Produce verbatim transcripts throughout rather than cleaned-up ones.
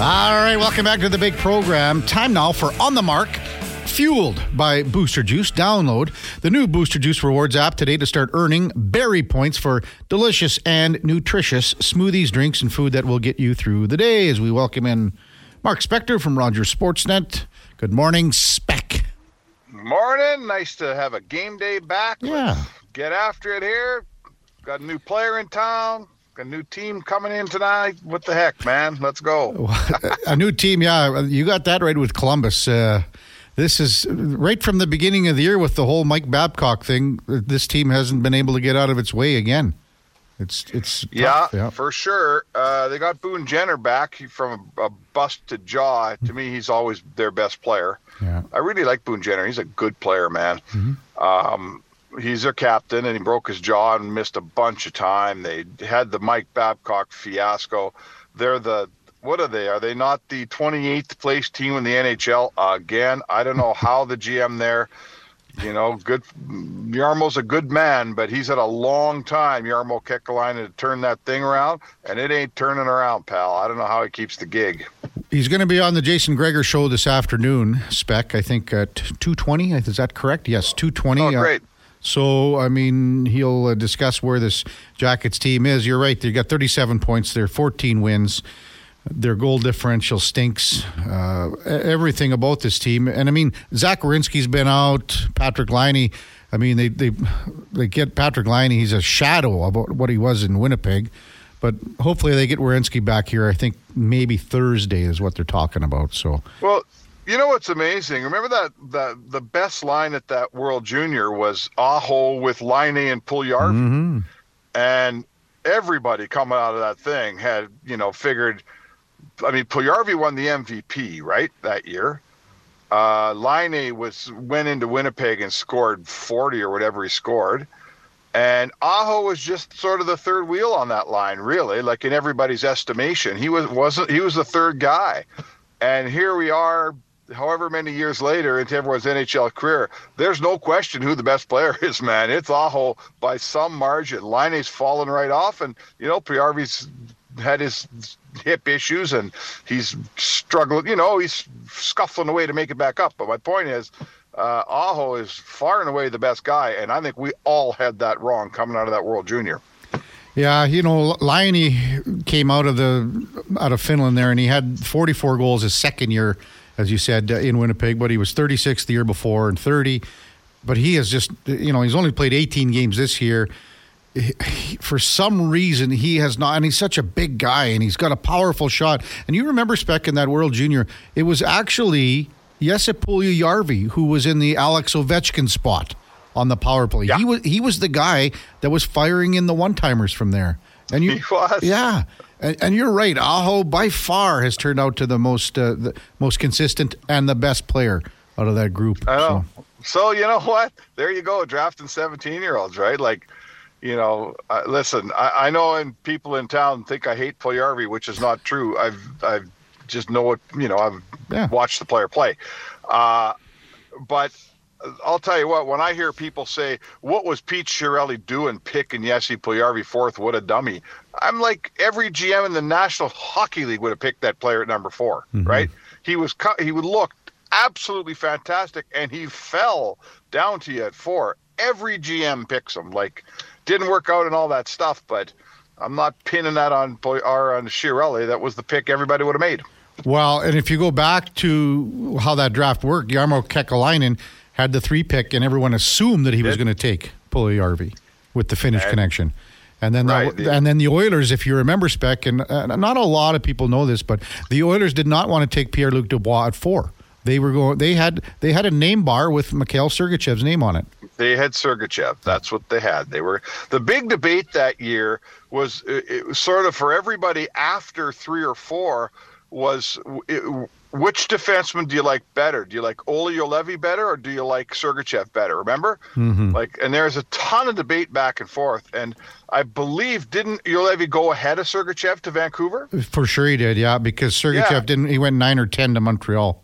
All right, welcome back to the big program. Time now for On the Mark, fueled by Booster Juice. Download the new Booster Juice Rewards app today to start earning berry points for delicious and nutritious smoothies, drinks, and food that will get you through the day. As we welcome in Mark Spector from Rogers Sportsnet. Good morning, Spec. Morning. Nice to have a game day back. Yeah. Let's get after it here. Got a new player in town. A new team coming in tonight. What the heck, man? Let's go. A new team, yeah. You got that right with Columbus. Uh, this is right from the beginning of the year with the whole Mike Babcock thing. This team hasn't been able to get out of its way again. It's it's yeah, yeah. for sure. Uh, they got Boone Jenner back from a busted jaw. To me, he's always their best player. Yeah. I really like Boone Jenner. He's a good player, man. Mm-hmm. Um He's their captain, and he broke his jaw and missed a bunch of time. They had the Mike Babcock fiasco. They're the – what are they? Are they not the twenty-eighth place team in the N H L again? I don't know how the G M there – you know, good Jarmo's a good man, but he's had a long time, Jarmo Kekäläinen, to turn that thing around, and it ain't turning around, pal. I don't know how he keeps the gig. He's going to be on the Jason Greger show this afternoon, Spec, I think at two twenty. Is that correct? Yes, two twenty. Oh, great. Uh, So, I mean, he'll uh, discuss where this Jackets team is. You're right. They've got thirty-seven points. They're fourteen wins. Their goal differential stinks. Uh, everything about this team. And, I mean, Zach Werenski's been out. Patrik Laine. I mean, they, they, they get Patrik Laine. He's a shadow about what he was in Winnipeg. But hopefully they get Werenski back here. I think maybe Thursday is what they're talking about. So, well, you know what's amazing? Remember that the the best line at that World Junior was Aho with Laine and Puljujärvi, mm-hmm. and everybody coming out of that thing had you know figured. I mean, Puljujärvi won the M V P right that year. Uh, Laine was went into Winnipeg and scored forty or whatever he scored, and Aho was just sort of the third wheel on that line, really. Like in everybody's estimation, he was wasn't he was the third guy, and here we are. However many years later into everyone's N H L career, there's no question who the best player is, man. It's Aho by some margin. Laine's fallen right off, and, you know, Puljujärvi's had his hip issues, and he's struggling. You know, he's scuffling away to make it back up. But my point is, uh, Aho is far and away the best guy, and I think we all had that wrong coming out of that World Junior. Yeah, you know, Laine came out of the out of Finland there, and he had forty-four goals his second year, as you said, uh, in Winnipeg, but he was thirty-six the year before and thirty. But he has just, you know, he's only played eighteen games this year. He, he, for some reason, he has not, and he's such a big guy, and he's got a powerful shot. And you remember, Speck, in that World Junior, it was actually Jesse Puljujärvi who was in the Alex Ovechkin spot on the power play. Yeah. He was he was the guy that was firing in the one-timers from there. And you, he was. Yeah. And, and you're right. Aho, by far, has turned out to the most uh, the most consistent and the best player out of that group. I know. So. so, you know what? There you go, drafting seventeen-year-olds, right? Like, you know, uh, listen, I, I know in people in town think I hate Puljujärvi, which is not true. I've I've just know what, you know, I've yeah. watched the player play. Uh, but I'll tell you what, when I hear people say, what was Pete Chiarelli doing picking Jesse Puljujärvi fourth? What a dummy. I'm like, every G M in the National Hockey League would have picked that player at number four, mm-hmm. right? He was he looked absolutely fantastic, and he fell down to you at four. Every G M picks him. Like, didn't work out and all that stuff, but I'm not pinning that on, on Chiarelli. That was the pick everybody would have made. Well, and if you go back to how that draft worked, Jarmo Kekäläinen had the three pick, and everyone assumed that he Did. was going to take Puljujärvi with the Finnish and, connection. And then, right, the, yeah. and then the Oilers, if you remember, Speck, and uh, not a lot of people know this, but the Oilers did not want to take Pierre-Luc Dubois at four. They were going. They had they had a name bar with Mikhail Sergachev's name on it. They had Sergachev. That's what they had. They were the big debate that year was, it was sort of for everybody after three or four was. It, Which defenseman do you like better? Do you like Olli Juolevi better, or do you like Sergachev better? Remember, mm-hmm. like, and there's a ton of debate back and forth. And I believe didn't Juolevi go ahead of Sergachev to Vancouver? For sure he did, yeah, because Sergachev yeah. didn't. He went nine or ten to Montreal.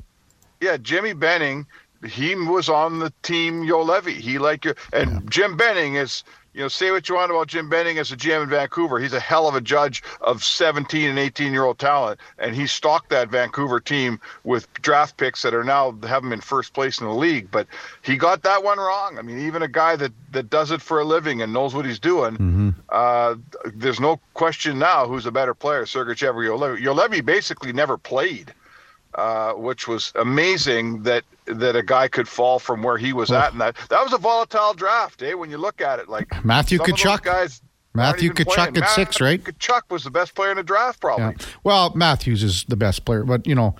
Yeah, Jimmy Benning, he was on the team Juolevi. He liked, and yeah. Jim Benning is. you know, say what you want about Jim Benning as a G M in Vancouver. He's a hell of a judge of seventeen and eighteen-year-old talent, and he stalked that Vancouver team with draft picks that are now have him in first place in the league. But he got that one wrong. I mean, even a guy that, that does it for a living and knows what he's doing, mm-hmm. uh, there's no question now who's a better player, Sergachev or Juolevi. Juolevi basically never played. Uh, which was amazing that that a guy could fall from where he was oh. at, and that that was a volatile draft, eh? When you look at it, like Matthew Kachuk, guys, Matthew Kachuk at Matthew six, right? Kachuk was the best player in the draft, probably. Yeah. Well, Matthews is the best player, but you know,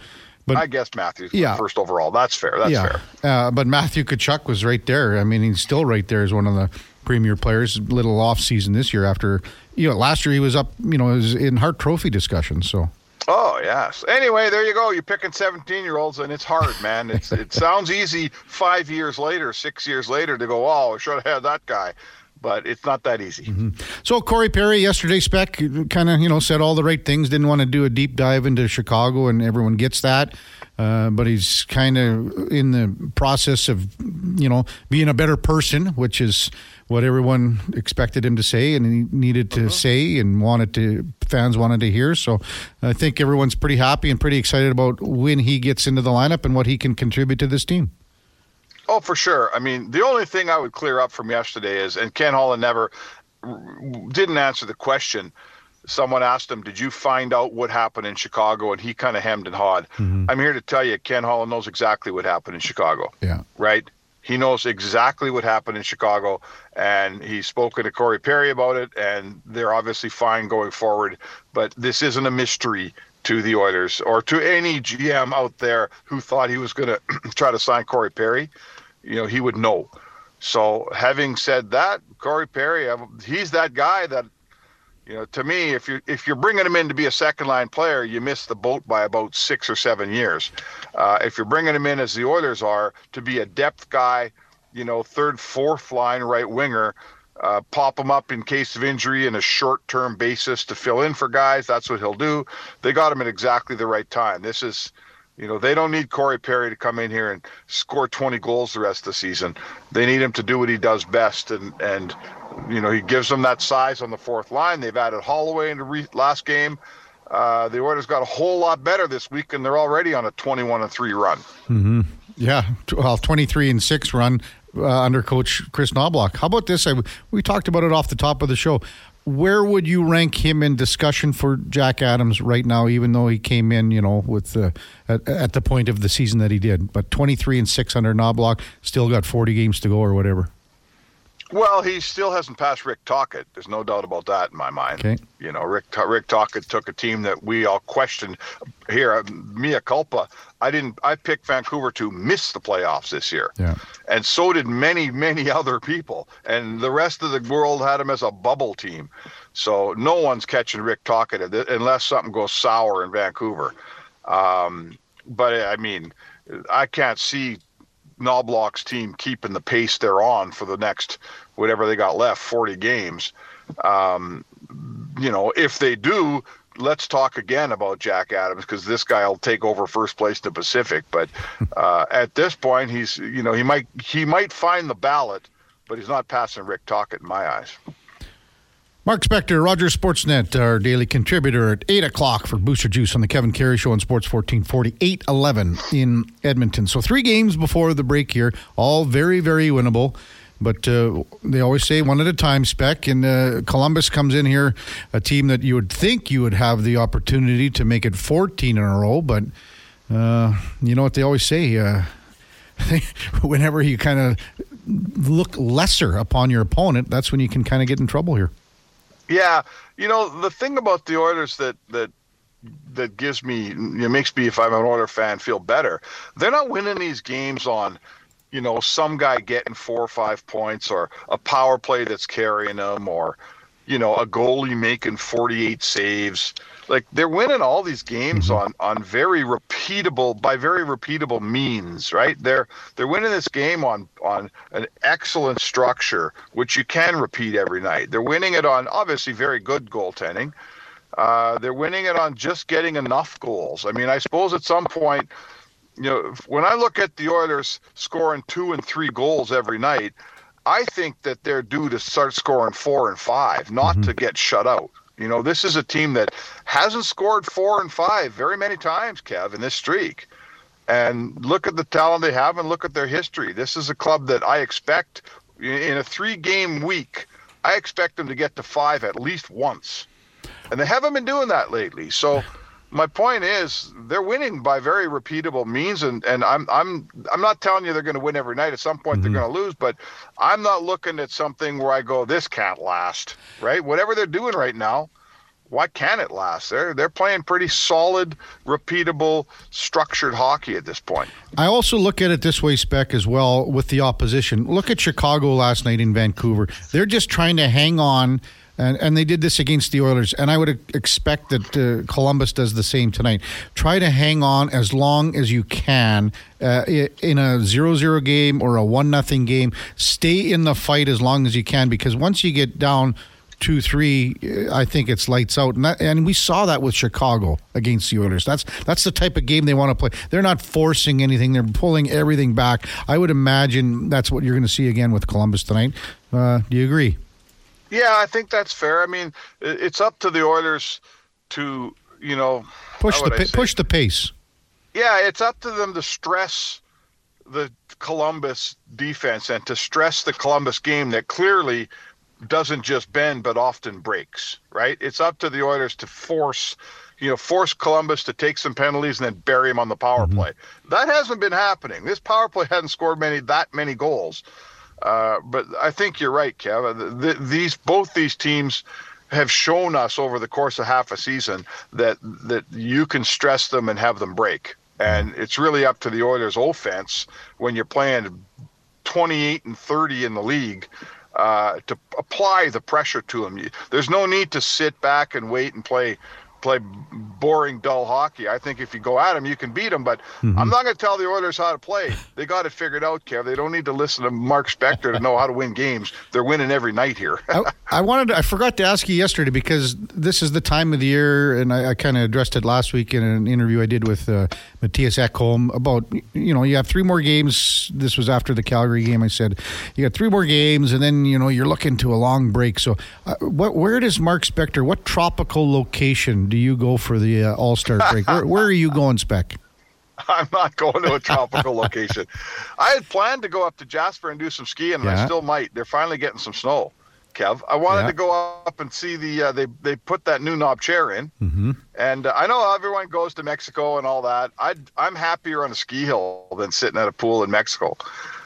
but I guess Matthews, yeah, first overall. That's fair. That's yeah. fair. Uh, but Matthew Kachuk was right there. I mean, he's still right there as one of the premier players. Little off season this year after you know last year he was up, you know, he was in Hart Trophy discussion, so. Oh, yes. Anyway, there you go. You're picking seventeen-year-olds, and it's hard, man. It's, it sounds easy five years later, six years later to go, oh, I should have had that guy. But it's not that easy. Mm-hmm. So Corey Perry, yesterday, Spec, kind of, you know, said all the right things, didn't want to do a deep dive into Chicago, and everyone gets that. Uh, but he's kind of in the process of, you know, being a better person, which is what everyone expected him to say and he needed to uh-huh. say and wanted to, fans wanted to hear. So I think everyone's pretty happy and pretty excited about when he gets into the lineup and what he can contribute to this team. Oh, for sure. I mean, the only thing I would clear up from yesterday is, and Ken Holland never didn't answer the question. Someone asked him, did you find out what happened in Chicago? And he kind of hemmed and hawed. Mm-hmm. I'm here to tell you, Ken Holland knows exactly what happened in Chicago. Yeah. Right? He knows exactly what happened in Chicago, and he's spoken to Corey Perry about it, and they're obviously fine going forward. But this isn't a mystery to the Oilers or to any G M out there who thought he was going to try to sign Corey Perry. You know, he would know. So having said that, Corey Perry, he's that guy that, you know, to me, if you're, if you're bringing him in to be a second-line player, you miss the boat by about six or seven years. Uh, if you're bringing him in, as the Oilers are, to be a depth guy, you know, third, fourth-line right winger, uh, pop him up in case of injury in a short-term basis to fill in for guys, that's what he'll do. They got him at exactly the right time. This is, you know, they don't need Corey Perry to come in here and score twenty goals the rest of the season. They need him to do what he does best, and and – you know, he gives them that size on the fourth line. They've added Holloway in the re- last game. Uh, the Oilers got a whole lot better this week, and they're already on a twenty-one and three run. Mm-hmm. Yeah, well, twenty-three and six run uh, under Coach Chris Knoblauch. How about this? I, we talked about it off the top of the show. Where would you rank him in discussion for Jack Adams right now, even though he came in, you know, with uh, at, at the point of the season that he did? But twenty-three and six under Knoblauch, still got forty games to go or whatever. Well, he still hasn't passed Rick Tocchet. There's no doubt about that in my mind. Okay. You know, Rick Rick Tocchet took a team that we all questioned. Here, mea culpa. I didn't. I picked Vancouver to miss the playoffs this year, yeah. And so did many, many other people. And the rest of the world had him as a bubble team. So no one's catching Rick Tocchet unless something goes sour in Vancouver. Um, but I mean, I can't see Knoblauch's team keeping the pace they're on for the next whatever they got left, forty games. Um, you know, if they do, let's talk again about Jack Adams, because this guy will take over first place in the Pacific. But uh, at this point, he's you know he might he might find the ballot, but he's not passing Rick Tocchet in my eyes. Mark Spector, Rogers Sportsnet, our daily contributor at eight o'clock for Booster Juice on the Kevin Carey Show on Sports fourteen forty, eight eleven in Edmonton. So three games before the break here, all very, very winnable. But uh, they always say one at a time, Spec. And uh, Columbus comes in here, a team that you would think you would have the opportunity to make it fourteen in a row. But uh, you know what they always say, uh, whenever you kind of look lesser upon your opponent, that's when you can kind of get in trouble here. Yeah, you know, the thing about the Oilers that that that gives me, you know, makes me, if I'm an Oilers fan, feel better. They're not winning these games on, you know, some guy getting four or five points or a power play that's carrying them or, you know, a goalie making forty-eight saves. Like, they're winning all these games on on very repeatable, by very repeatable means, right? They're they're winning this game on on an excellent structure, which you can repeat every night. They're winning it on obviously very good goaltending. Uh, they're winning it on just getting enough goals. I mean, I suppose at some point, you know, when I look at the Oilers scoring two and three goals every night, I think that they're due to start scoring four and five, not mm-hmm. to get shut out. You know, this is a team that hasn't scored four and five very many times, Kev, in this streak. And look at the talent they have and look at their history. This is a club that I expect in a three-game week, I expect them to get to five at least once. And they haven't been doing that lately. So my point is they're winning by very repeatable means, and, and I'm I'm I'm not telling you they're going to win every night. At some point mm-hmm. they're going to lose, but I'm not looking at something where I go, this can't last, right? Whatever they're doing right now, why can't it last? They're, they're playing pretty solid, repeatable, structured hockey at this point. I also look at it this way, Spec, as well, with the opposition. Look at Chicago last night in Vancouver. They're just trying to hang on. And and they did this against the Oilers, and I would expect that uh, Columbus does the same tonight. Try to hang on as long as you can uh, in a zero zero game or a one nothing game. Stay in the fight as long as you can, because once you get down two three, I think it's lights out. And, that, and we saw that with Chicago against the Oilers. That's that's the type of game they want to play. They're not forcing anything. They're pulling everything back. I would imagine that's what you're going to see again with Columbus tonight. Uh, do you agree? Yeah, I think that's fair. I mean, it's up to the Oilers to, you know, push the pa- push the pace. Yeah, it's up to them to stress the Columbus defense and to stress the Columbus game that clearly doesn't just bend but often breaks, right? It's up to the Oilers to force, you know, force Columbus to take some penalties and then bury him on the power mm-hmm. play. That hasn't been happening. This power play hasn't scored many that many goals. Uh, but I think you're right, Kev. The, these both these teams have shown us over the course of half a season that that you can stress them and have them break. And it's really up to the Oilers' offense when you're playing twenty-eight and thirty in the league uh, to apply the pressure to them. There's no need to sit back and wait and play. play boring, dull hockey. I think if you go at them, you can beat them, but mm-hmm. I'm not going to tell the Oilers how to play. They got it figured out, Kev. They don't need to listen to Mark Spector to know how to win games. They're winning every night here. I, I wanted to, I forgot to ask you yesterday, because this is the time of the year, and I, I kind of addressed it last week in an interview I did with uh, Matthias Ekholm about, you know, you have three more games. This was after the Calgary game. I said, you got three more games, and then, you know, you're looking to a long break. So uh, what? where does Mark Spector, what tropical location do you go for the uh, All-Star break? Where, where are you going, Spec? I'm not going to a tropical location. I had planned to go up to Jasper and do some skiing, and yeah. I still might. They're finally getting some snow, Kev. I wanted yeah. to go up and see the uh, – they they put that new knob chair in. Mm-hmm. And uh, I know everyone goes to Mexico and all that. I'd, I'm happier on a ski hill than sitting at a pool in Mexico.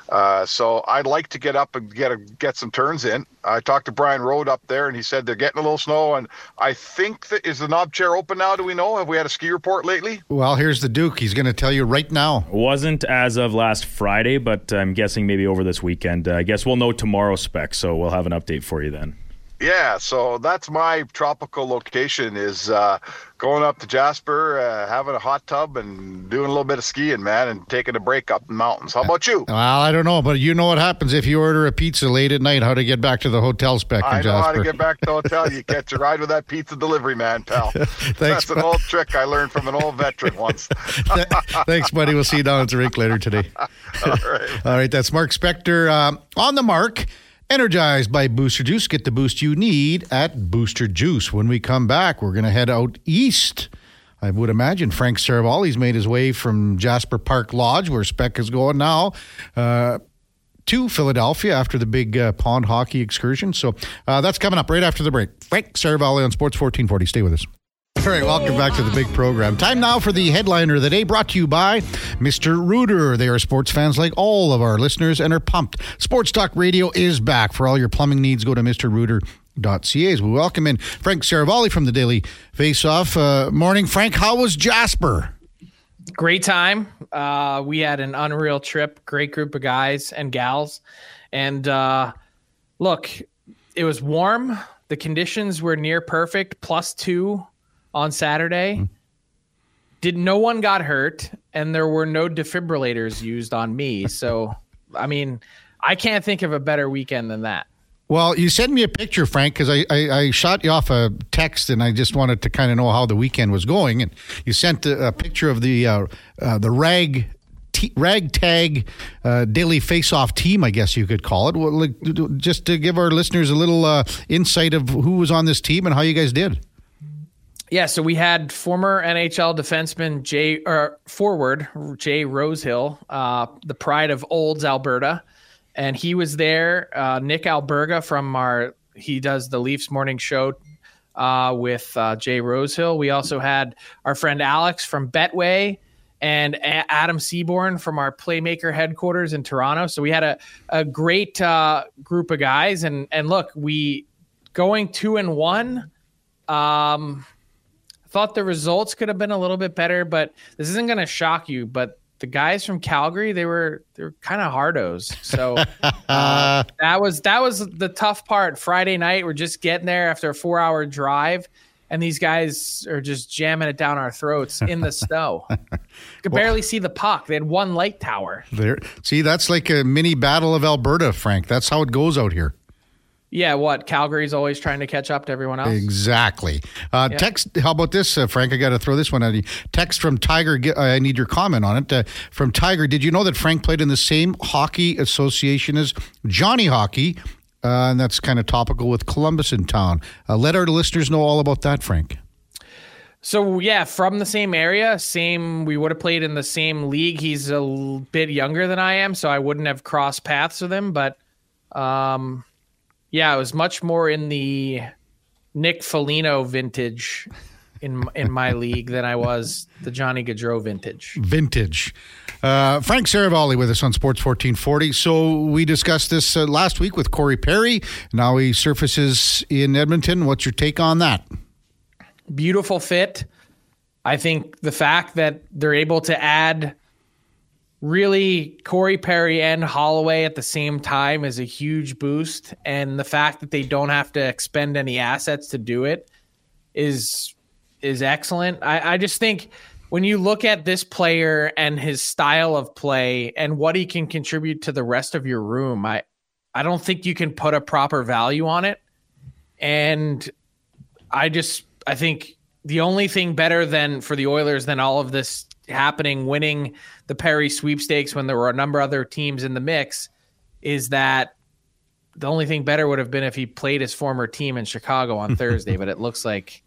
Uh, so I'd like to get up and get a, get some turns in. I talked to Brian Rode up there, and he said they're getting a little snow. And I think that, is the knob chair open now? Do we know? Have we had a ski report lately? Well, here's the Duke. He's going to tell you right now. Wasn't as of last Friday, but I'm guessing maybe over this weekend. Uh, I guess we'll know tomorrow, Spec. So we'll have an update for you then. Yeah, so that's my tropical location, is uh, going up to Jasper, uh, having a hot tub and doing a little bit of skiing, man, and taking a break up in the mountains. How about you? Well, I don't know, but you know what happens if you order a pizza late at night, how to get back to the hotel, Spec. I know Jasper. How to get back to the hotel. You catch a ride with that pizza delivery man, pal. Thanks, that's an old trick I learned from an old veteran once. Thanks, buddy. We'll see you down at the rink later today. All right. All right, that's Mark Spector um, on the mark. Energized by Booster Juice. Get the boost you need at Booster Juice. When we come back, we're going to head out east. I would imagine Frank Seravalli's made his way from Jasper Park Lodge, where Spec is going now, uh, to Philadelphia after the big uh, pond hockey excursion. So uh, that's coming up right after the break. Frank Seravalli on Sports fourteen forty. Stay with us. All right, welcome back to the big program. Time now for the headliner of the day, brought to you by Mister Rooter. They are sports fans like all of our listeners and are pumped. Sports Talk Radio is back. For all your plumbing needs, go to mister rooter dot c a. We welcome in Frank Seravalli from the Daily Faceoff. Uh, morning, Frank. How was Jasper? Great time. Uh, we had an unreal trip. Great group of guys and gals. And uh, look, it was warm. The conditions were near perfect, plus two. On Saturday, mm-hmm. did no one got hurt, and there were no defibrillators used on me. So, I mean, I can't think of a better weekend than that. Well, you sent me a picture, Frank, because I, I, I shot you off a text, and I just wanted to kind of know how the weekend was going. And you sent a, a picture of the uh, uh, the rag t- ragtag uh, Daily Faceoff team, I guess you could call it. Well, like, just to give our listeners a little uh, insight of who was on this team and how you guys did. Yeah, so we had former N H L defenseman Jay or forward Jay Rosehill, uh, the pride of Olds, Alberta, and he was there. Uh, Nick Alberga from our he does the Leafs morning show. Uh, with uh, Jay Rosehill. We also had our friend Alex from Betway and a- Adam Seaborn from our Playmaker headquarters in Toronto. So we had a, a great uh, group of guys. And and look, we going two and one. Um, thought the results could have been a little bit better, but this isn't going to shock you. But the guys from Calgary, they were they were kind of hardos. So uh, that was that was the tough part. Friday night, we're just getting there after a four-hour drive, and these guys are just jamming it down our throats in the snow. You could well, barely see the puck. They had one light tower. There, see, that's like a mini battle of Alberta, Frank. That's how it goes out here. Yeah, what? Calgary's always trying to catch up to everyone else? Exactly. Uh, yep. Text, how about this, uh, Frank? I got to throw this one at you. Text from Tiger. Uh, I need your comment on it. Uh, from Tiger, did you know that Frank played in the same hockey association as Johnny Hockey? Uh, and that's kind of topical with Columbus in town. Uh, let our listeners know all about that, Frank. So, yeah, from the same area, same. We would have played in the same league. He's a l- bit younger than I am, so I wouldn't have crossed paths with him, but... Um, yeah, it was much more in the Nick Foligno vintage in in my league than I was the Johnny Gaudreau vintage. Vintage. Uh, Frank Seravalli with us on Sports fourteen forty. So we discussed this uh, last week with Corey Perry. Now he surfaces in Edmonton. What's your take on that? Beautiful fit. I think the fact that they're able to add really Corey Perry and Holloway at the same time is a huge boost, and the fact that they don't have to expend any assets to do it is is excellent. I, I just think when you look at this player and his style of play and what he can contribute to the rest of your room, I, I don't think you can put a proper value on it. And I just I think the only thing better than for the Oilers than all of this happening, winning the Perry sweepstakes when there were a number of other teams in the mix, is that the only thing better would have been if he played his former team in Chicago on Thursday, but it looks like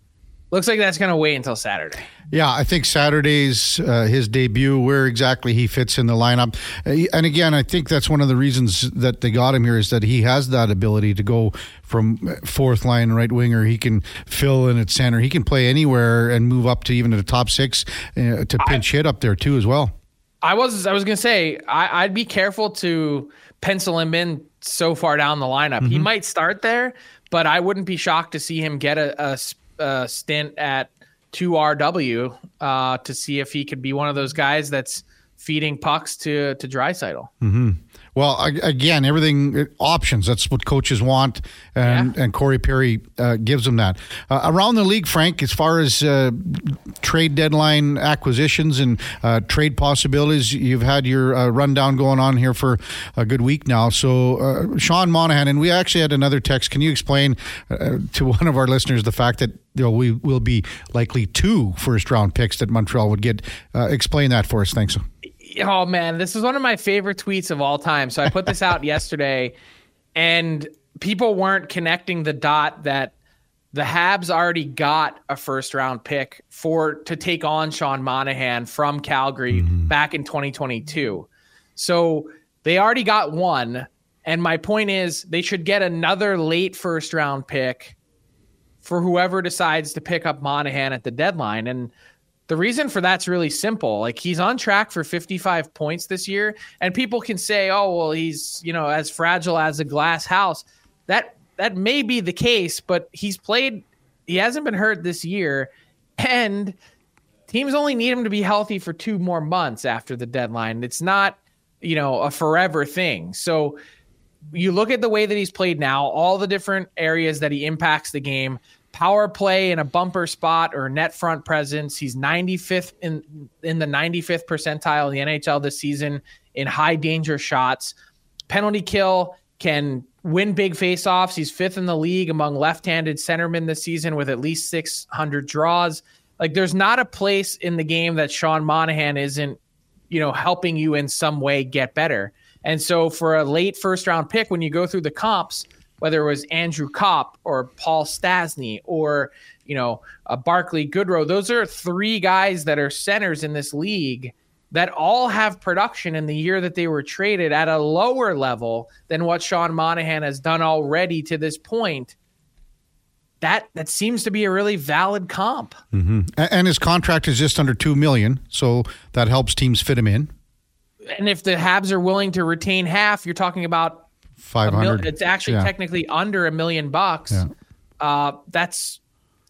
looks like that's going to wait until Saturday. Yeah, I think Saturday's uh, his debut, where exactly he fits in the lineup. And again, I think that's one of the reasons that they got him here, is that he has that ability to go from fourth line right winger. He can fill in at center. He can play anywhere and move up to even to the top six uh, to pinch I, hit up there too as well. I was I was going to say, I, I'd be careful to pencil him in so far down the lineup. Mm-hmm. He might start there, but I wouldn't be shocked to see him get a, a Uh, stint at two R W uh, to see if he could be one of those guys that's feeding pucks to to Draisaitl. Mm-hmm. Well, I, again, everything options. That's what coaches want, and yeah. and Corey Perry uh, gives them that. Uh, around the league, Frank, as far as uh, trade deadline acquisitions and uh, trade possibilities, you've had your uh, rundown going on here for a good week now. So, uh, Sean Monahan, and we actually had another text. Can you explain uh, to one of our listeners the fact that you know, we will be likely two first-round picks that Montreal would get? Uh, explain that for us. Thanks. Oh, man, this is one of my favorite tweets of all time. So I put this out yesterday, and people weren't connecting the dot that the Habs already got a first-round pick for to take on Sean Monahan from Calgary mm-hmm. back in twenty twenty-two. So they already got one, and my point is they should get another late first-round pick for whoever decides to pick up Monahan at the deadline. And the reason for that's really simple. Like, he's on track for fifty-five points this year, and people can say, oh, well, he's, you know, as fragile as a glass house. That that may be the case, but he's played, he hasn't been hurt this year, and teams only need him to be healthy for two more months after the deadline. It's not, you know, a forever thing. So you look at the way that he's played now, all the different areas that he impacts the game. Power play in a bumper spot or net front presence. He's ninety-fifth in in the ninety-fifth percentile in the N H L this season in high danger shots. Penalty kill, can win big faceoffs. He's fifth in the league among left-handed centermen this season with at least six hundred draws. Like, there's not a place in the game that Sean Monahan isn't you know, helping you in some way get better. And so for a late first round pick, when you go through the comps, whether it was Andrew Kopp or Paul Stasny or, you know, uh, Barclay Goodrow, those are three guys that are centers in this league that all have production in the year that they were traded at a lower level than what Sean Monahan has done already to this point. That that seems to be a really valid comp. Mm-hmm. And his contract is just under two million dollars, so that helps teams fit him in. And if the Habs are willing to retain half, you're talking about five hundred. It's actually yeah. technically under a million bucks. Yeah. Uh, that's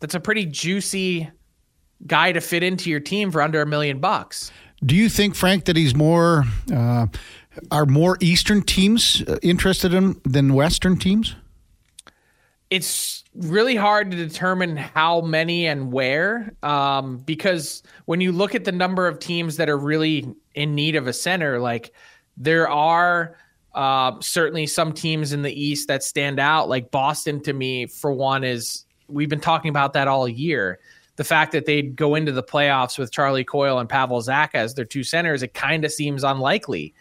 that's a pretty juicy guy to fit into your team for under a million bucks. Do you think, Frank, that he's more uh, are more Eastern teams interested in him than Western teams? It's really hard to determine how many and where, um, because when you look at the number of teams that are really in need of a center, like there are uh, certainly some teams in the East that stand out. Like Boston, to me, for one, is we've been talking about that all year. The fact that they'd go into the playoffs with Charlie Coyle and Pavel Zacha as their two centers, it kind of seems unlikely.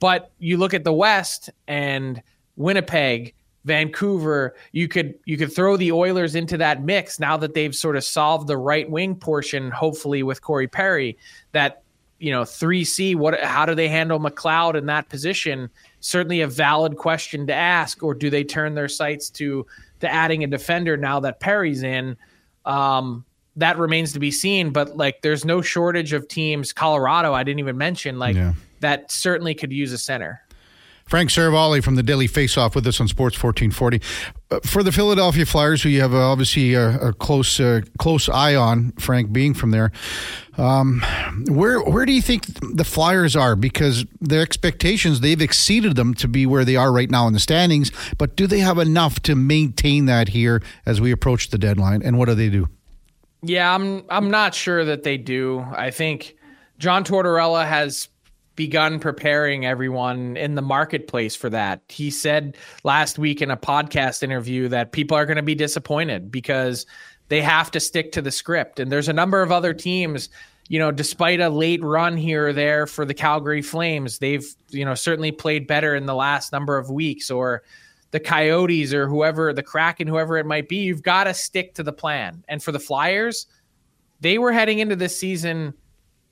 But you look at the West and Winnipeg, Vancouver, you could you could throw the Oilers into that mix now that they've sort of solved the right wing portion, hopefully with Corey Perry. That, you know, three C, what how do they handle McLeod in that position? Certainly a valid question to ask. Or do they turn their sights to to adding a defender now that Perry's in? Um, that remains to be seen, but like there's no shortage of teams. Colorado, I didn't even mention, like yeah. that certainly could use a center. Frank Seravalli from the Daily Faceoff with us on Sports fourteen forty. For the Philadelphia Flyers, who you have obviously a, a close uh, close eye on, Frank, being from there, um, where where do you think the Flyers are? Because their expectations, they've exceeded them to be where they are right now in the standings, but do they have enough to maintain that here as we approach the deadline, and what do they do? Yeah, I'm I'm not sure that they do. I think John Tortorella has begun preparing everyone in the marketplace for that. He said last week in a podcast interview that people are going to be disappointed because they have to stick to the script. And there's a number of other teams, you know, despite a late run here or there for the Calgary Flames, they've, you know, certainly played better in the last number of weeks, or the Coyotes or whoever, the Kraken, whoever it might be. You've got to stick to the plan. And for the Flyers, they were heading into this season,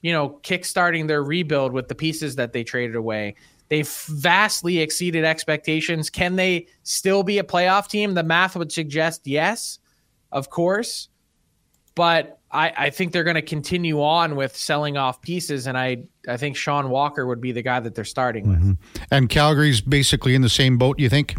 you know, kickstarting their rebuild with the pieces that they traded away. They've vastly exceeded expectations. Can they still be a playoff team? The math would suggest yes, of course. But I, I think they're going to continue on with selling off pieces, and I, I think Sean Walker would be the guy that they're starting mm-hmm. with. And Calgary's basically in the same boat, you think?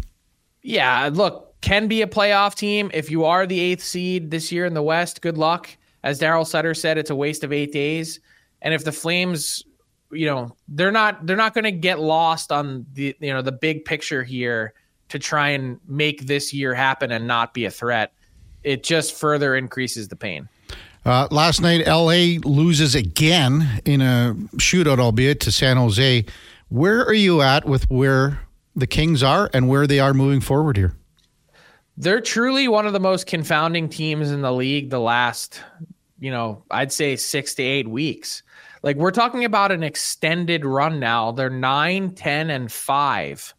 Yeah, look, can be a playoff team. If you are the eighth seed this year in the West, good luck. As Daryl Sutter said, it's a waste of eight days. And if the Flames, you know, they're not they're not going to get lost on the, you know, the big picture here to try and make this year happen and not be a threat. It just further increases the pain. Uh, last night, L A loses again in a shootout, albeit to San Jose. Where are you at with where the Kings are and where they are moving forward here? They're truly one of the most confounding teams in the league the last, you know, I'd say six to eight weeks. Like, we're talking about an extended run now. They're nine, ten, and five.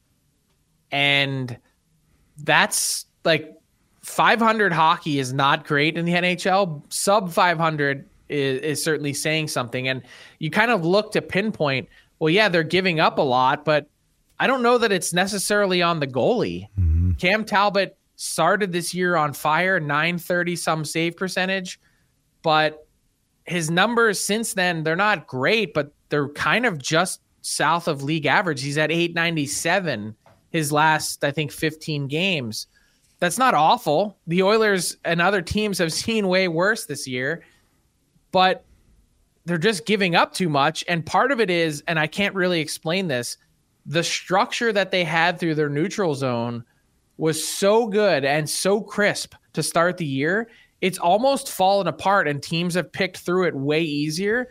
And that's like five hundred hockey is not great in the N H L. Sub five hundred is, is certainly saying something. And you kind of look to pinpoint, well, yeah, they're giving up a lot, but I don't know that it's necessarily on the goalie. Mm-hmm. Cam Talbot started this year on fire, nine thirty some save percentage, but his numbers since then, they're not great, but they're kind of just south of league average. He's at eight ninety-seven his last, I think, fifteen games. That's not awful. The Oilers and other teams have seen way worse this year, but they're just giving up too much. And part of it is, and I can't really explain this, the structure that they had through their neutral zone was so good and so crisp to start the year. It's almost fallen apart, and teams have picked through it way easier.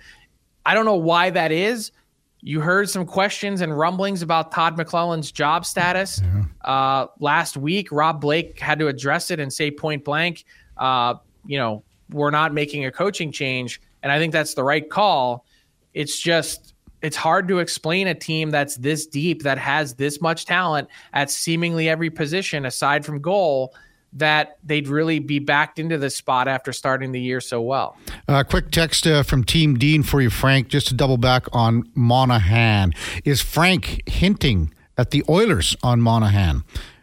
I don't know why that is. You heard some questions and rumblings about Todd McLellan's job status. Yeah. Uh, last week, Rob Blake had to address it and say point blank, uh, you know, we're not making a coaching change, and I think that's the right call. It's just it's hard to explain a team that's this deep, that has this much talent at seemingly every position aside from goal, that they'd really be backed into this spot after starting the year so well. Uh, quick text uh, from Team Dean for you, Frank, just to double back on Monahan. Is Frank hinting at the Oilers on Monahan?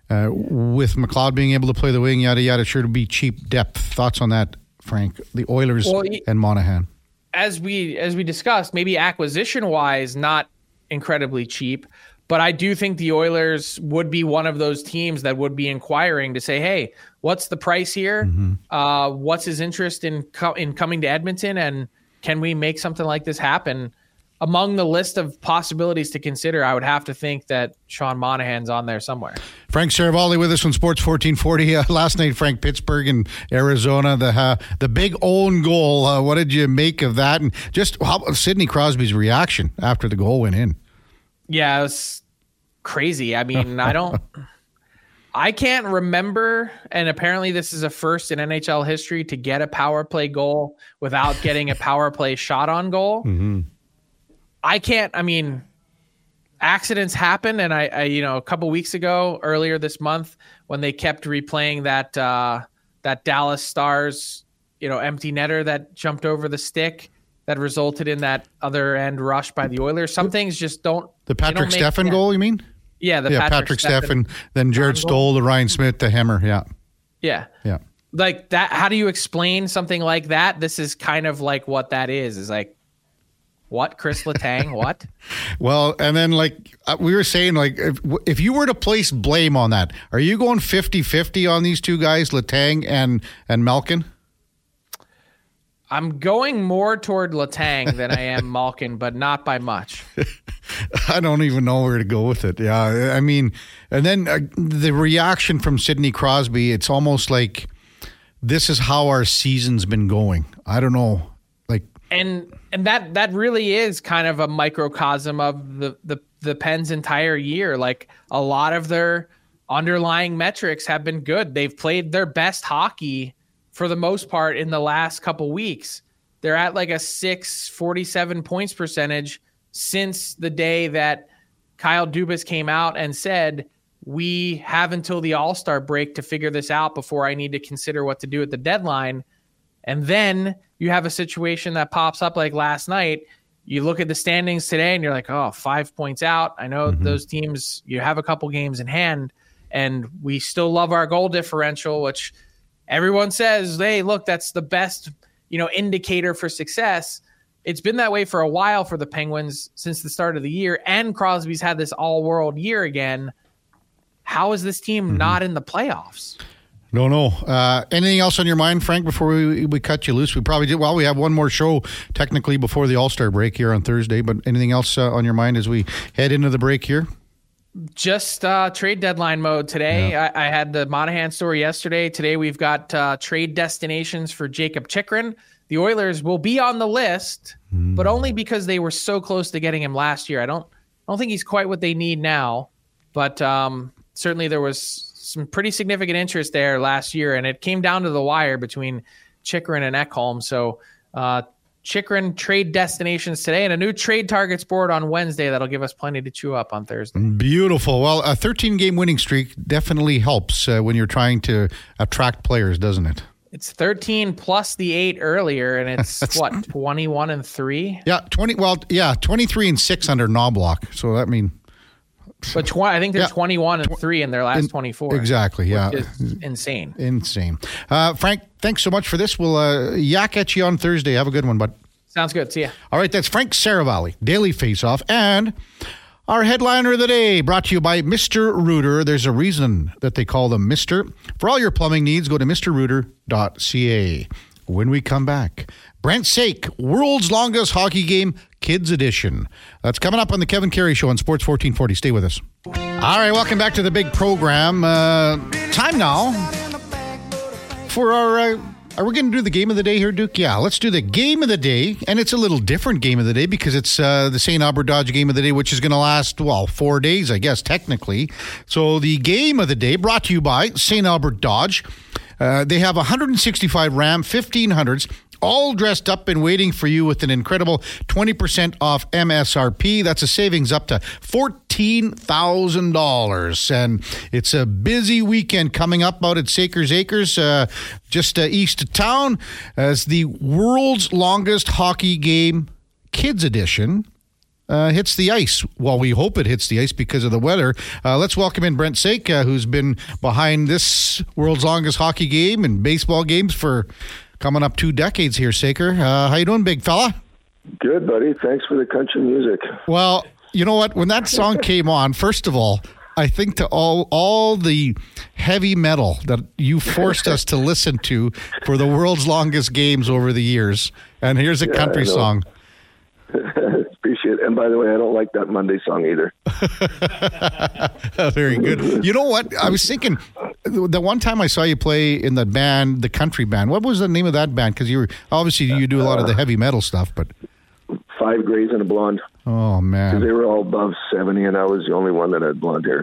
Uh, with McLeod being able to play the wing, yada, yada, sure to be cheap depth. Thoughts on that, Frank? The Oilers well, he, and Monahan. As we as we discussed, maybe acquisition-wise, not incredibly cheap, but I do think the Oilers would be one of those teams that would be inquiring to say, hey, what's the price here? Mm-hmm. Uh, what's his interest in co- in coming to Edmonton? And can we make something like this happen? Among the list of possibilities to consider, I would have to think that Sean Monahan's on there somewhere. Frank Seravalli with us on Sports fourteen forty. Uh, last night, Frank, Pittsburgh and Arizona, the uh, the big own goal. Uh, what did you make of that? And just how Sidney Crosby's reaction after the goal went in. Yeah, it was crazy. I mean, I don't, I can't remember. And apparently this is a first in N H L history to get a power play goal without getting a power play shot on goal. Mm-hmm. I can't, I mean, accidents happen. And I, I you know, a couple weeks ago, earlier this month, when they kept replaying that, uh, that Dallas Stars, you know, empty netter that jumped over the stick that resulted in that other end rush by the Oilers. Some things just don't. The Patrick don't Steffen goal, you mean? Yeah, the yeah, Patrick, Patrick Steffen. Steffen then Jared Stoll, the Ryan Smith, the hammer. Yeah. Yeah. Yeah. Like that. How do you explain something like that? This is kind of like what that is. Is like, what? Chris Letang? What? Well, and then like we were saying, like if, if you were to place blame on that, are you going fifty-fifty on these two guys, Letang and, and Malkin? I'm going more toward Letang than I am Malkin, but not by much. I don't even know where to go with it. Yeah, I mean, and then uh, the reaction from Sidney Crosby, it's almost like this is how our season's been going. I don't know. like, And and that that really is kind of a microcosm of the, the, the Pens' entire year. Like, a lot of their underlying metrics have been good. They've played their best hockey for the most part in the last couple weeks. They're at like a six forty-seven points percentage since the day that Kyle Dubas came out and said, we have until the All-Star break to figure this out before I need to consider what to do at the deadline. And then you have a situation that pops up like last night. You look at the standings today and you're like, oh, five points out. I know mm-hmm. those teams, you have a couple games in hand, and we still love our goal differential, which everyone says, hey, look, that's the best, you know, indicator for success. It's been that way for a while for the Penguins since the start of the year, and Crosby's had this all-world year again. How is this team mm-hmm. not in the playoffs? No, no. Uh, anything else on your mind, Frank, before we, we cut you loose? We probably did. Well, we have one more show technically before the All-Star break here on Thursday, but anything else uh, on your mind as we head into the break here? Just uh, trade deadline mode today. Yeah. I, I had the Monahan story yesterday. Today we've got uh, trade destinations for Jacob Chychrun. The Oilers will be on the list, mm. but only because they were so close to getting him last year. I don't, I don't think he's quite what they need now, but um, certainly there was some pretty significant interest there last year, and it came down to the wire between Chychrun and Ekholm. So uh, Chychrun trade destinations today, and a new trade targets board on Wednesday that'll give us plenty to chew up on Thursday. Beautiful. Well, a thirteen-game winning streak definitely helps uh, when you're trying to attract players, doesn't it? It's thirteen plus the eight earlier, and it's what, twenty-one and three? Yeah, twenty. Well, yeah, twenty-three and six under Knoblauch. So that mean, but tw- I think they're yeah, twenty-one and tw- three in their last in, twenty-four. Exactly. Yeah, which is insane. Insane. Uh, Frank, thanks so much for this. We'll uh, yak at you on Thursday. Have a good one, bud. Sounds good. See ya. All right, that's Frank Seravalli, Daily Faceoff, and our headliner of the day, brought to you by Mister Rooter. There's a reason that they call them Mister. For all your plumbing needs, go to mister rooter dot c a. When we come back, Brent Sake, world's longest hockey game, kids edition. That's coming up on the Kevin Carey Show on Sports fourteen forty. Stay with us. All right, welcome back to the big program. Uh, time now for our... Uh, Are we going to do the game of the day here, Duke? Yeah, let's do the game of the day. And it's a little different game of the day because it's uh, the Saint Albert Dodge game of the day, which is going to last, well, four days, I guess, technically. So the game of the day brought to you by Saint Albert Dodge. Uh, they have one hundred sixty-five Ram fifteen hundreds, all dressed up and waiting for you with an incredible twenty percent off M S R P. That's a savings up to fourteen thousand dollars. And it's a busy weekend coming up out at Sakers Acres, uh, just uh, east of town, as the world's longest hockey game, kids edition, Uh, hits the ice. Well, we hope it hits the ice because of the weather. Uh, let's welcome in Brent Seka, who's been behind this world's longest hockey game and baseball games for coming up two decades here, Saker. Uh, how you doing, big fella? Good, buddy. Thanks for the country music. Well, you know what? When that song came on, first of all, I think to all all the heavy metal that you forced us to listen to for the world's longest games over the years. And here's a yeah, country song. Appreciate it. And by the way, I don't like that Monday song either. Very good. You know what? I was thinking, the one time I saw you play in the band, the country band, what was the name of that band? Because you were, obviously you do a lot of the heavy metal stuff, but... Five Grays and a Blonde. Oh, man. Because they were all above seventy, and I was the only one that had blonde hair.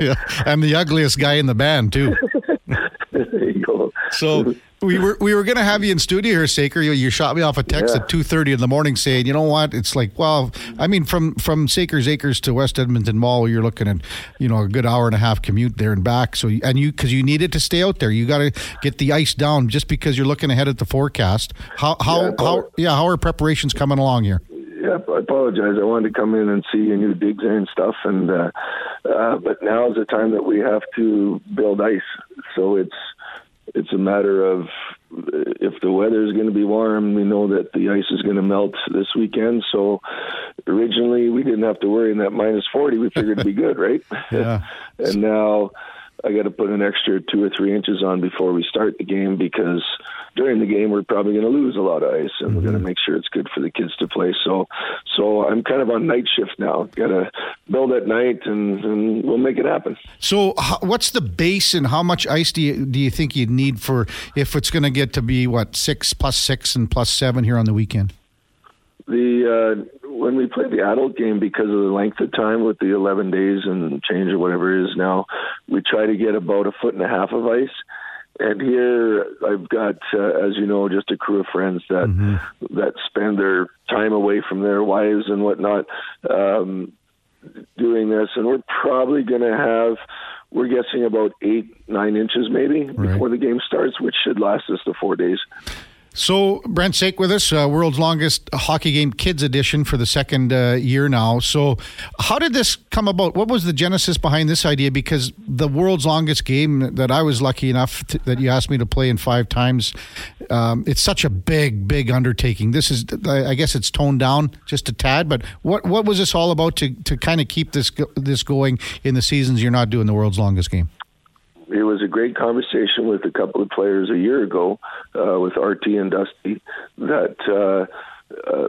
Yeah. I'm the ugliest guy in the band, too. There you go. So... We were we were going to have you in studio here, Saker. You, you shot me off a text yeah. at two thirty in the morning saying, you know what, it's like, well, I mean, from, from Sakers Acres to West Edmonton Mall, you're looking at, you know, a good hour and a half commute there and back. So and you, because you needed to stay out there. You got to get the ice down just because you're looking ahead at the forecast. How how yeah, how, yeah, how are preparations coming along here? Yeah, I apologize. I wanted to come in and see your new digs and stuff, and uh, uh, but now is the time that we have to build ice. So it's... It's a matter of if the weather is going to be warm, we know that the ice is going to melt this weekend. So originally we didn't have to worry in that minus forty. We figured it'd be good, right? Yeah. And now I got to put an extra two or three inches on before we start the game, because during the game we're probably going to lose a lot of ice, and mm-hmm. we're going to make sure it's good for the kids to play. So, so I'm kind of on night shift now. Got to build at night, and, and we'll make it happen. So, what's the base, and how much ice do you do you think you'd need for if it's going to get to be what six plus six and plus seven here on the weekend? The uh, when we play the adult game, because of the length of time with the eleven days and change or whatever it is now, we try to get about a foot and a half of ice. And here I've got, uh, as you know, just a crew of friends that mm-hmm. that spend their time away from their wives and whatnot um, doing this. And we're probably going to have, we're guessing about eight, nine inches maybe right. before the game starts, which should last us the four days. So, Brent Sake with us, uh, world's longest hockey game kids edition for the second uh, year now. So, how did this come about? What was the genesis behind this idea? Because the world's longest game that I was lucky enough to, that you asked me to play in five times, um, it's such a big, big undertaking. This is, I guess it's toned down just a tad, but what, what was this all about to, to kind of keep this this going in the seasons you're not doing the world's longest game? It was a great conversation with a couple of players a year ago uh, with R T and Dusty that uh, uh,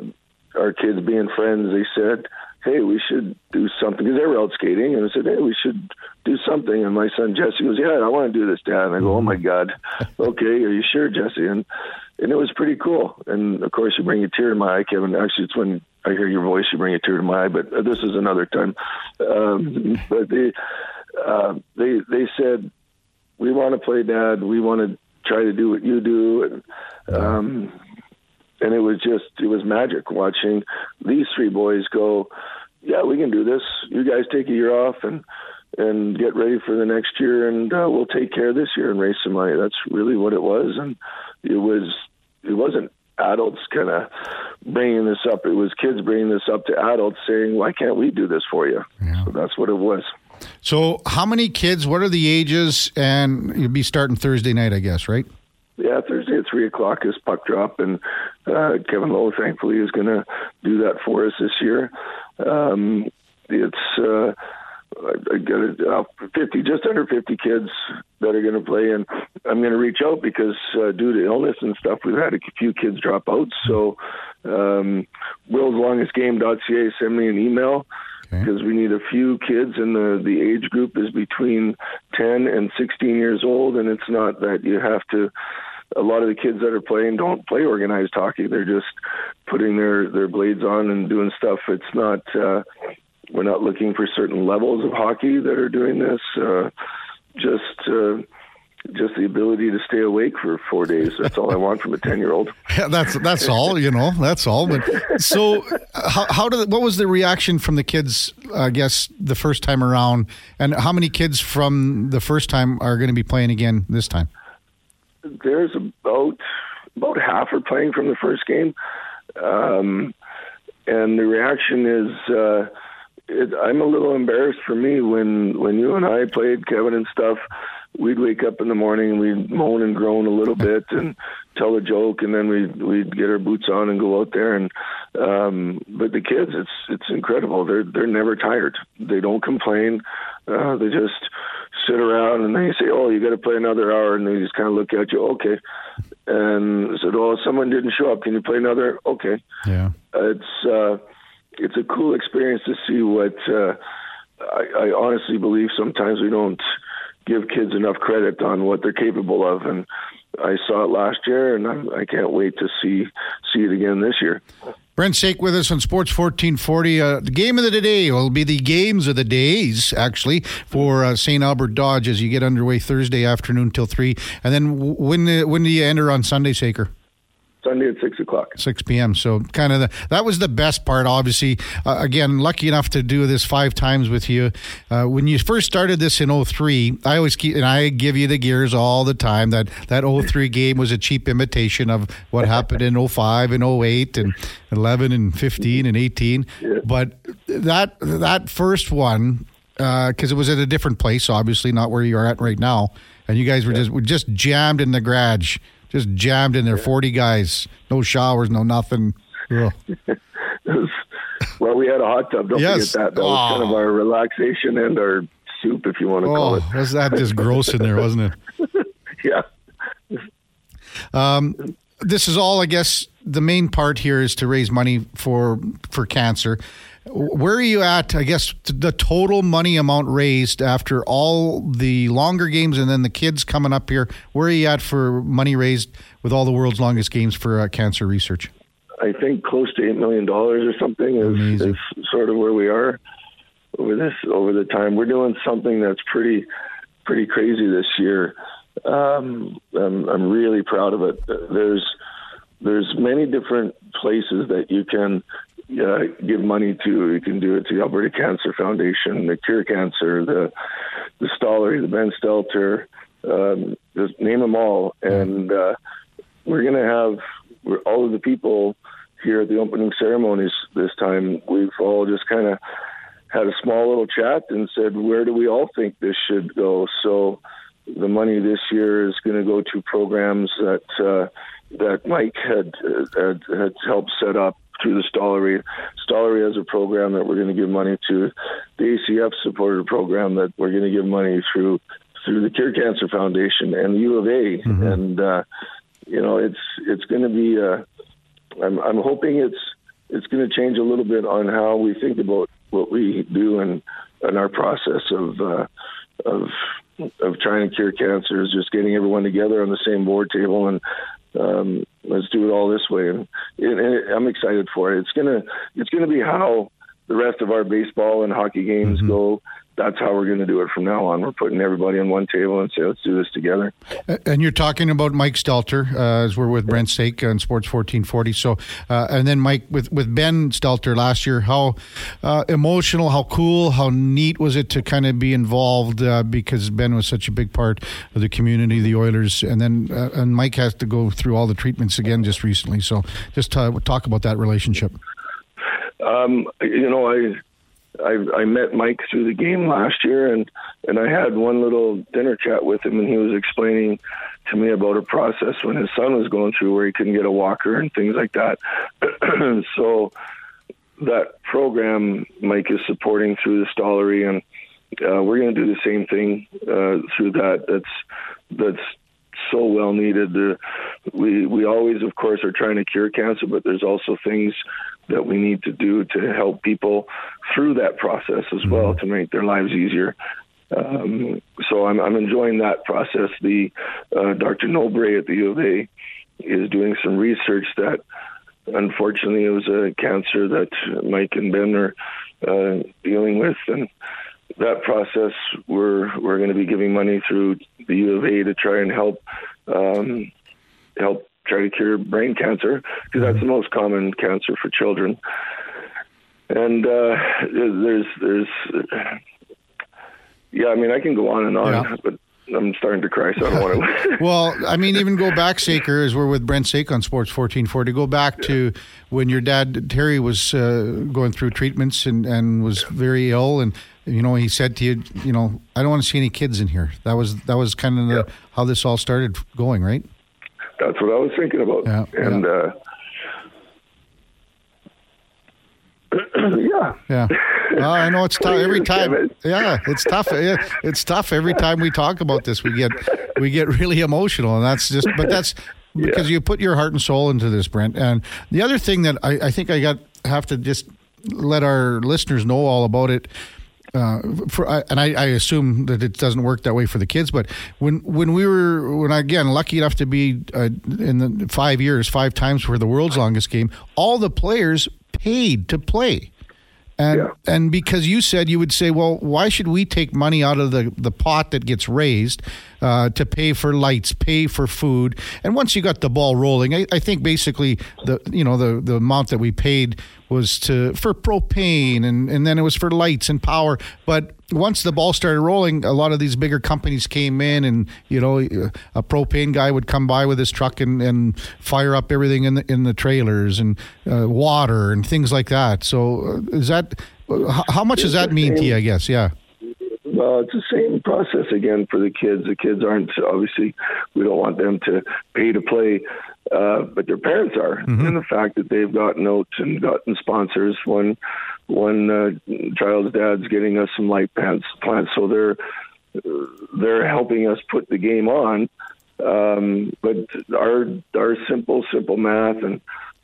our kids being friends, they said, hey, we should do something. Because they were out skating. And I said, hey, we should do something. And my son, Jesse, goes, yeah, I want to do this, Dad. And I go, oh, my God. Okay, are you sure, Jesse? And and it was pretty cool. And, of course, you bring a tear to my eye, Kevin. Actually, it's when I hear your voice, you bring a tear to my eye. But this is another time. Um, but they, uh, they, they said, we want to play, Dad. We want to try to do what you do. And, um, and it was just, it was magic watching these three boys go, yeah, we can do this. You guys take a year off and, and get ready for the next year, and uh, we'll take care of this year and raise some money. That's really what it was. And it was, it wasn't adults kind of bringing this up. It was kids bringing this up to adults saying, why can't we do this for you? Yeah. So that's what it was. So how many kids, what are the ages, and you'll be starting Thursday night, I guess, right? Yeah, Thursday at three o'clock is puck drop, and uh, Kevin Lowe, thankfully, is going to do that for us this year. Um, it's uh, I got fifty, just under fifty kids that are going to play, and I'm going to reach out because uh, due to illness and stuff, we've had a few kids drop out, so um, worlds longest game dot c a, send me an email. Because we need a few kids, and the, the age group is between ten and sixteen years old, and it's not that you have to – a lot of the kids that are playing don't play organized hockey. They're just putting their, their blades on and doing stuff. It's not uh, – we're not looking for certain levels of hockey that are doing this. Uh, just uh, just the ability to stay awake for four days. That's all I want from a ten-year-old. Yeah, that's that's all, you know, that's all. But so how, how did, what was the reaction from the kids, I guess, the first time around? And how many kids from the first time are going to be playing again this time? There's about, about half are playing from the first game. Um, and the reaction is... Uh, It, I'm a little embarrassed for me. When, when you and I played, Kevin and stuff, we'd wake up in the morning and we'd moan and groan a little bit and tell a joke, and then we'd, we'd get our boots on and go out there. And um, but the kids, it's it's incredible. They're they're never tired. They don't complain. Uh, they just sit around and they say, "Oh, you got to play another hour," and they just kind of look at you, okay. And said, "Oh, someone didn't show up. Can you play another?" Okay. Yeah. It's. Uh, It's a cool experience to see what uh, I, I honestly believe sometimes we don't give kids enough credit on what they're capable of. And I saw it last year, and I'm, I can't wait to see see it again this year. Brent Saik with us on Sports fourteen forty. Uh, the game of the day will be the games of the days, actually, for uh, Saint Albert Dodge as you get underway Thursday afternoon till three. And then when, when do you enter on Sunday, Saker? Sunday at six o'clock. six p.m. So kind of the, that was the best part, obviously. Uh, again, lucky enough to do this five times with you. Uh, when you first started this in oh three, I always keep, and I give you the gears all the time, that that oh three game was a cheap imitation of what happened in oh five and oh eight and eleven and fifteen and eighteen. Yeah. But that that first one, because uh, it was at a different place, obviously, not where you're at right now. And you guys were, yeah. just, were just jammed in the garage. Just jammed in there, forty guys, no showers, no nothing. Well, we had a hot tub. Don't yes. forget that. That oh. was kind of our relaxation and our soup, if you want to oh, call it. Oh, was that just gross in there, wasn't it? Yeah. Um, this is all, I guess, the main part here is to raise money for for cancer. Where are you at, I guess, the total money amount raised after all the longer games and then the kids coming up here? Where are you at for money raised with all the world's longest games for uh, cancer research? I think close to eight million dollars or something is, is sort of where we are over this, over the time. We're doing something that's pretty, pretty crazy this year. Um, I'm, I'm really proud of it. There's, there's many different places that you can Uh, give money to. You can do it to the Alberta Cancer Foundation, the Cure Cancer, the the Stollery, the Ben Stelter, um, just name them all. And uh, we're going to have we're, all of the people here at the opening ceremonies this time. We've all just kind of had a small little chat and said, where do we all think this should go? So the money this year is going to go to programs that uh, that Mike had, uh, had had helped set up through the Stollery. Stollery has a program that we're going to give money to. The A C F supported a program that we're going to give money through through the Cure Cancer Foundation and the U of A. Mm-hmm. And uh, you know, it's it's going to be. Uh, I'm I'm hoping it's it's going to change a little bit on how we think about what we do and and our process of uh, of of trying to cure cancer is just getting everyone together on the same board table and. Um, let's do it all this way, and, and I'm excited for it. It's gonna, it's gonna be how the rest of our baseball and hockey games mm-hmm. go. That's how we're gonna do it from now on. We're putting everybody on one table and say, let's do this together. And you're talking about Mike Stelter, uh, as we're with Brent Saik on Sports fourteen forty. So, uh, and then Mike with, with Ben Stelter last year. How uh, emotional, how cool, how neat was it to kind of be involved uh, because Ben was such a big part of the community, the Oilers, and then uh, and Mike has to go through all the treatments again just recently. So, just uh, talk about that relationship. Um, you know, I. I, I met Mike through the game last year, and, and I had one little dinner chat with him, and he was explaining to me about a process when his son was going through where he couldn't get a walker and things like that. So that program Mike is supporting through the Stollery, and uh, we're going to do the same thing uh, through that. That's that's so well needed. The, we we always, of course, are trying to cure cancer, but there's also things that we need to do to help people through that process as well to make their lives easier. Um, so I'm, I'm enjoying that process. The uh, Doctor Nobre at the U of A is doing some research that, unfortunately, it was a cancer that Mike and Ben are uh, dealing with, and that process, we're we're going to be giving money through the U of A to try and help um, help try to cure brain cancer, because that's the most common cancer for children. And uh, there's there's yeah, I mean, I can go on and on, yeah. but I'm starting to cry, so I don't want to. Well, I mean, even go back, Saker, as we're with Brent Saker on Sports fourteen forty, go back yeah. to when your dad, Terry, was uh, going through treatments and, and was yeah. very ill. And, you know, he said to you, you know, I don't want to see any kids in here. That was that was kind of yeah. the, how this all started going, right? That's what I was thinking about. Yeah. And, yeah. uh, yeah. Yeah. Well, I know it's tough every time. Yeah, it's tough. It's tough every time we talk about this. We get we get really emotional, and that's just. But that's because yeah. you put your heart and soul into this, Brent. And the other thing that I, I think I got have to just let our listeners know all about it. Uh, for and I, I assume that it doesn't work that way for the kids. But when when we were when I, again lucky enough to be uh, in the five years, five times for the world's longest game, all the players paid to play. And yeah. and because you said you would say, well, why should we take money out of the, the pot that gets raised uh, to pay for lights, pay for food? And once you got the ball rolling, I, I think basically the you know the, the amount that we paid was to for propane and, and then it was for lights and power. But once the ball started rolling, a lot of these bigger companies came in, and you know a propane guy would come by with his truck and, and fire up everything in the in the trailers and uh, water and things like that. So is that how much does that mean to you? I guess yeah. Well, it's the same process again for the kids. The kids aren't obviously. We don't want them to pay to play, uh, but their parents are, mm-hmm. and the fact that they've gotten out and gotten sponsors when. One uh, child's dad's getting us some light plants, plants, so they're they're helping us put the game on. Um, but our our simple simple math, and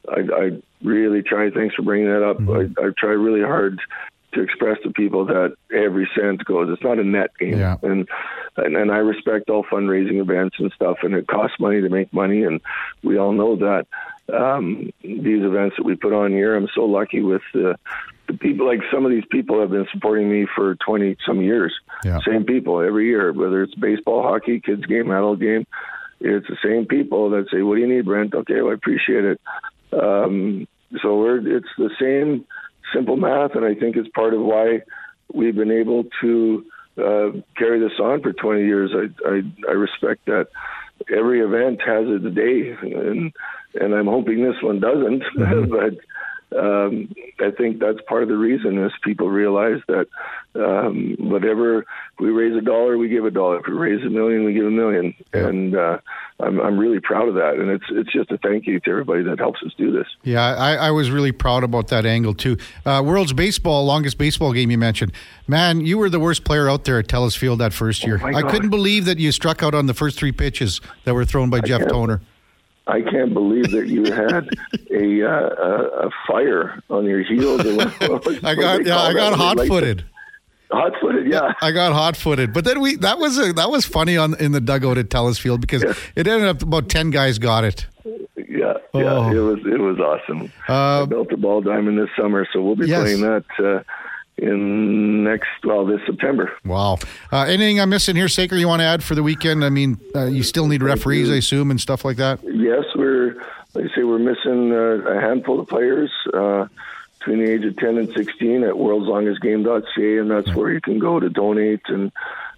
I, I really try. Thanks for bringing that up. Mm-hmm. I, I try really hard to express to people that every cent goes. It's not a net game, yeah. and, and and I respect all fundraising events and stuff. And it costs money to make money, and we all know that. Um, these events that we put on here, I'm so lucky with the. Uh, The people, like some of these people have been supporting me for twenty some years, yeah. same people every year, whether it's baseball, hockey, kids game, adult game, it's the same people that say, what do you need, Brent? Okay. Well, I appreciate it. Um, so we're, it's the same simple math. And I think it's part of why we've been able to uh, carry this on for twenty years. I, I, I respect that every event has its day, and, and I'm hoping this one doesn't, mm-hmm. but Um, I think that's part of the reason is people realize that um, whatever we raise a dollar, we give a dollar. If we raise a million, we give a million. Yeah. And uh, I'm, I'm really proud of that. And it's it's just a thank you to everybody that helps us do this. Yeah, I, I was really proud about that angle too. Uh, World's Baseball, longest baseball game you mentioned. Man, you were the worst player out there at Telus Field that first year. Oh I couldn't believe that you struck out on the first three pitches that were thrown by I Jeff can't. Toner. I can't believe that you had a uh, a fire on your heels. I got yeah, I got hot footed. Hot footed, yeah. I got hot footed, but then we that was a, that was funny on in the dugout at Telus Field because yeah. it ended up about ten guys got it. Yeah, oh. yeah, it was it was awesome. Uh, I built a ball diamond this summer, so we'll be yes. playing that. Uh, in next, well, this September. Wow. Uh, anything I'm missing here, Saker, you want to add for the weekend? I mean, uh, you still need referees, I assume, and stuff like that? Yes, we're, like I say, we're missing uh, a handful of players uh, between the age of ten and sixteen at worlds longest game dot c a, and that's where you can go to donate and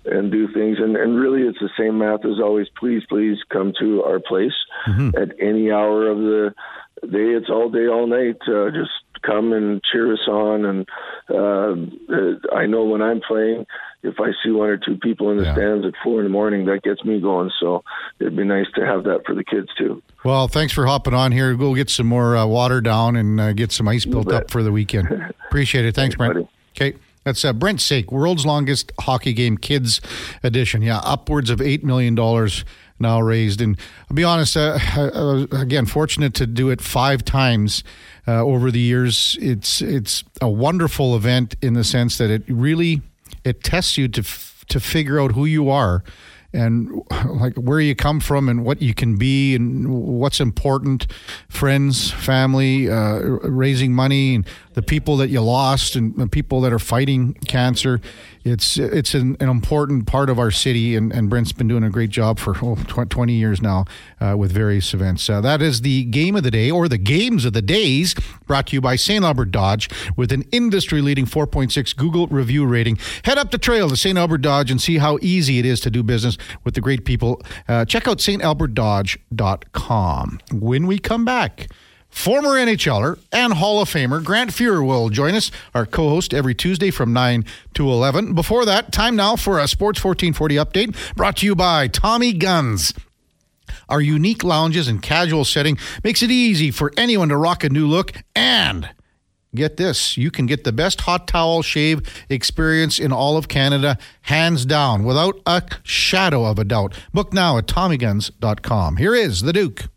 and do things. And, and really, it's the same math as always. Please, please come to our place mm-hmm. at any hour of the day. It's all day, all night. Uh, just come and cheer us on. And uh, I know when I'm playing, if I see one or two people in the yeah. stands at four in the morning, that gets me going. So it'd be nice to have that for the kids too. Well, thanks for hopping on here. Go get some more uh, water down and uh, get some ice built up for the weekend. Appreciate it. Thanks, Brent. Buddy. Okay. That's uh, Brent Saker, World's Longest Hockey Game Kids Edition. Yeah, upwards of eight million dollars now raised. And I'll be honest, uh, I, I was, again, fortunate to do it five times uh, over the years. It's it's a wonderful event in the sense that it really, it tests you to f- to figure out who you are and like where you come from and what you can be and what's important, friends, family, uh, raising money, and the people that you lost and the people that are fighting cancer. It's it's an, an important part of our city, and, and Brent's been doing a great job for oh, twenty years now uh, with various events. Uh, that is the game of the day, or the games of the days, brought to you by Saint Albert Dodge with an industry-leading four point six Google review rating. Head up the trail to Saint Albert Dodge and see how easy it is to do business with the great people. Uh, check out st albert dodge dot com. When we come back, former N H L er and Hall of Famer Grant Fuhrer will join us, our co-host, every Tuesday from nine to eleven. Before that, time now for a Sports fourteen forty update brought to you by Tommy Guns. Our unique lounges and casual setting makes it easy for anyone to rock a new look, and get this, you can get the best hot towel shave experience in all of Canada, hands down, without a shadow of a doubt. Book now at tommy guns dot com. Here is the Duke.